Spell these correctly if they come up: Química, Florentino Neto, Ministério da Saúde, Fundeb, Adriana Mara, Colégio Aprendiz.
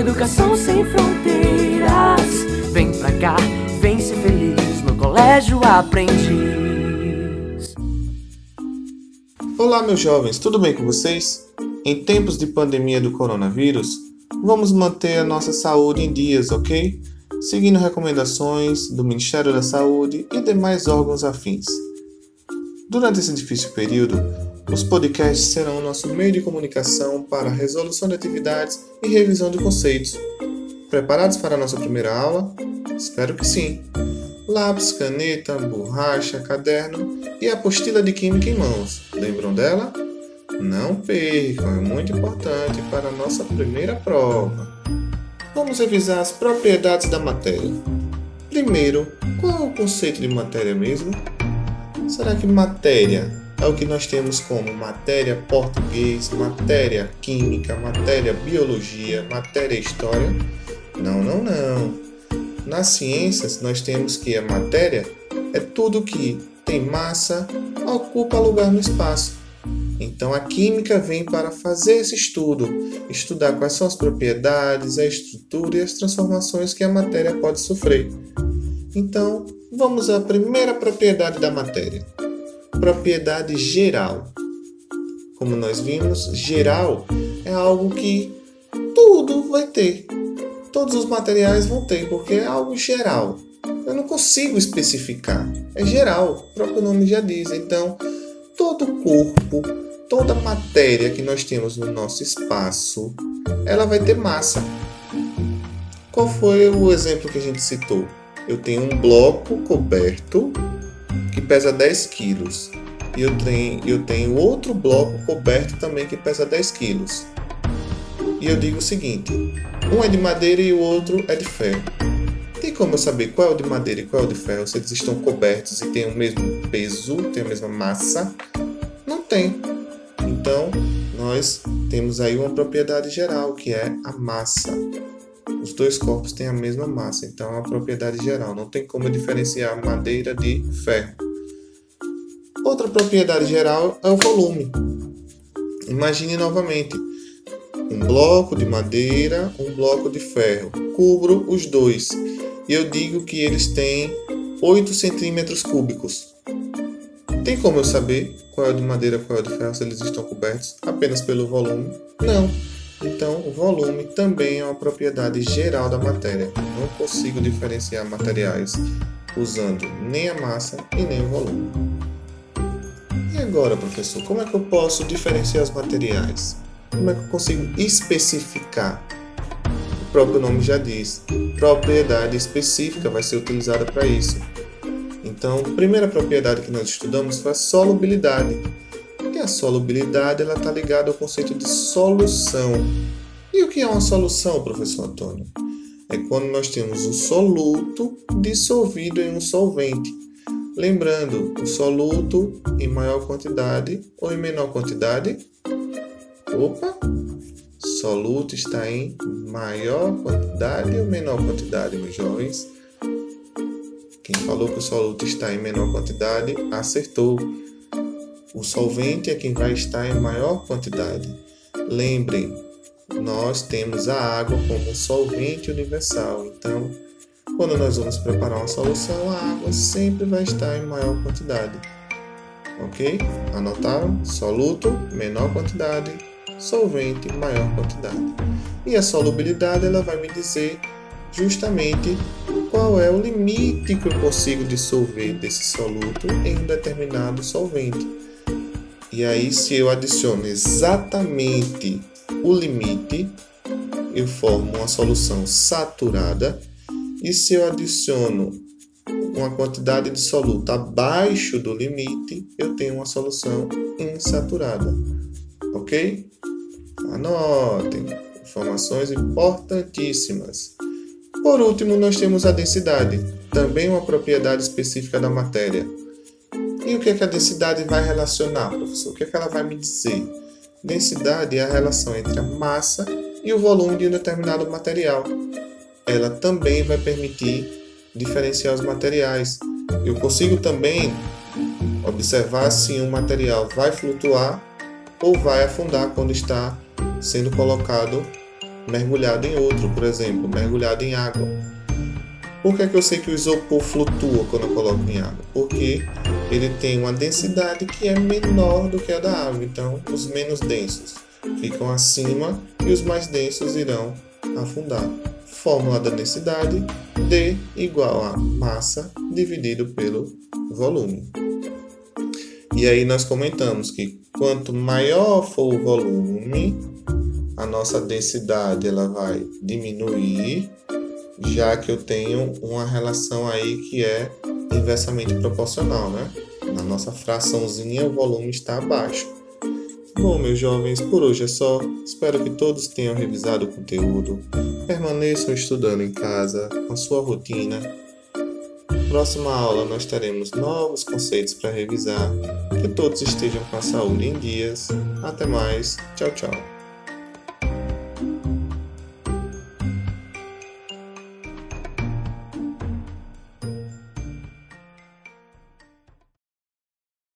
educação sem fronteiras. Vem pra cá, vem ser feliz no Colégio Aprendiz. Olá, meus jovens, tudo bem com vocês? Em tempos de pandemia do coronavírus, vamos manter a nossa saúde em dias, ok? Seguindo recomendações do Ministério da Saúde e demais órgãos afins. Durante esse difícil período, os podcasts serão o nosso meio de comunicação para a resolução de atividades e revisão de conceitos. Preparados para a nossa primeira aula? Espero que sim! Lápis, caneta, borracha, caderno e a apostila de Química em mãos. Lembram dela? Não percam, é muito importante para a nossa primeira prova. Vamos revisar as propriedades da matéria. Primeiro, qual é o conceito de matéria mesmo? Será que matéria é o que nós temos como matéria português, matéria química, matéria biologia, matéria história? Não. Nas ciências nós temos que a matéria é tudo que tem massa, ocupa lugar no espaço. Então a química vem para fazer esse estudo, estudar quais são as propriedades, a estrutura e as transformações que a matéria pode sofrer. Então, vamos à primeira propriedade da matéria. Propriedade geral. Como nós vimos, geral é algo que tudo vai ter. Todos os materiais vão ter, porque é algo geral. Eu não consigo especificar. É geral, o próprio nome já diz. Então, todo corpo, toda matéria que nós temos no nosso espaço, ela vai ter massa. Qual foi o exemplo que a gente citou? Eu tenho um bloco coberto que pesa 10 kg. E eu tenho outro bloco coberto também que pesa 10 kg. E eu digo o seguinte, um é de madeira e o outro é de ferro. Tem como eu saber qual é o de madeira e qual é o de ferro? Se eles estão cobertos e têm o mesmo peso, têm a mesma massa? Não tem. Então, nós temos aí uma propriedade geral, que é a massa. Os dois corpos têm a mesma massa, então é uma propriedade geral. Não tem como diferenciar madeira de ferro. Outra propriedade geral é o volume. Imagine novamente um bloco de madeira, um bloco de ferro. Cubro os dois e eu digo que eles têm 8 centímetros cúbicos. Tem como eu saber qual é o de madeira e qual é o de ferro se eles estão cobertos apenas pelo volume? Não. Então, o volume também é uma propriedade geral da matéria. Não consigo diferenciar materiais usando nem a massa e nem o volume. E agora, professor, como é que eu posso diferenciar os materiais? Como é que eu consigo especificar? O próprio nome já diz. Propriedade específica vai ser utilizada para isso. Então, a primeira propriedade que nós estudamos foi a solubilidade. A solubilidade está ligada ao conceito de solução. E o que é uma solução, professor Antônio? É quando nós temos um soluto dissolvido em um solvente. Lembrando, o soluto em maior quantidade ou em menor quantidade? Soluto está em maior quantidade ou menor quantidade, meus jovens? Quem falou que o soluto está em menor quantidade, acertou. O solvente é quem vai estar em maior quantidade. Lembrem, nós temos a água como solvente universal. Então, quando nós vamos preparar uma solução, a água sempre vai estar em maior quantidade. Ok? Anotaram? Soluto, menor quantidade. Solvente, maior quantidade. E a solubilidade, ela vai me dizer justamente qual é o limite que eu consigo dissolver desse soluto em um determinado solvente. E aí, se eu adiciono exatamente o limite, eu formo uma solução saturada. E se eu adiciono uma quantidade de soluto abaixo do limite, eu tenho uma solução insaturada. Ok? Anotem, informações importantíssimas. Por último, nós temos a densidade, também uma propriedade específica da matéria. E o que é que a densidade vai relacionar, professor? O que é que ela vai me dizer? Densidade é a relação entre a massa e o volume de um determinado material. Ela também vai permitir diferenciar os materiais. Eu consigo também observar se um material vai flutuar ou vai afundar quando está sendo colocado mergulhado em outro, por exemplo, mergulhado em água. Por que é que eu sei que o isopor flutua quando eu coloco em água? Porque ele tem uma densidade que é menor do que a da água, então os menos densos ficam acima e os mais densos irão afundar. Fórmula da densidade, D igual a massa dividido pelo volume. E aí nós comentamos que quanto maior for o volume, a nossa densidade ela vai diminuir, já que eu tenho uma relação aí que é inversamente proporcional, né? Na nossa fraçãozinha o volume está abaixo. Bom, meus jovens, por hoje é só. Espero que todos tenham revisado o conteúdo. Permaneçam estudando em casa, com a sua rotina. Próxima aula nós teremos novos conceitos para revisar. Que todos estejam com a saúde em dias. Até mais. Tchau, tchau.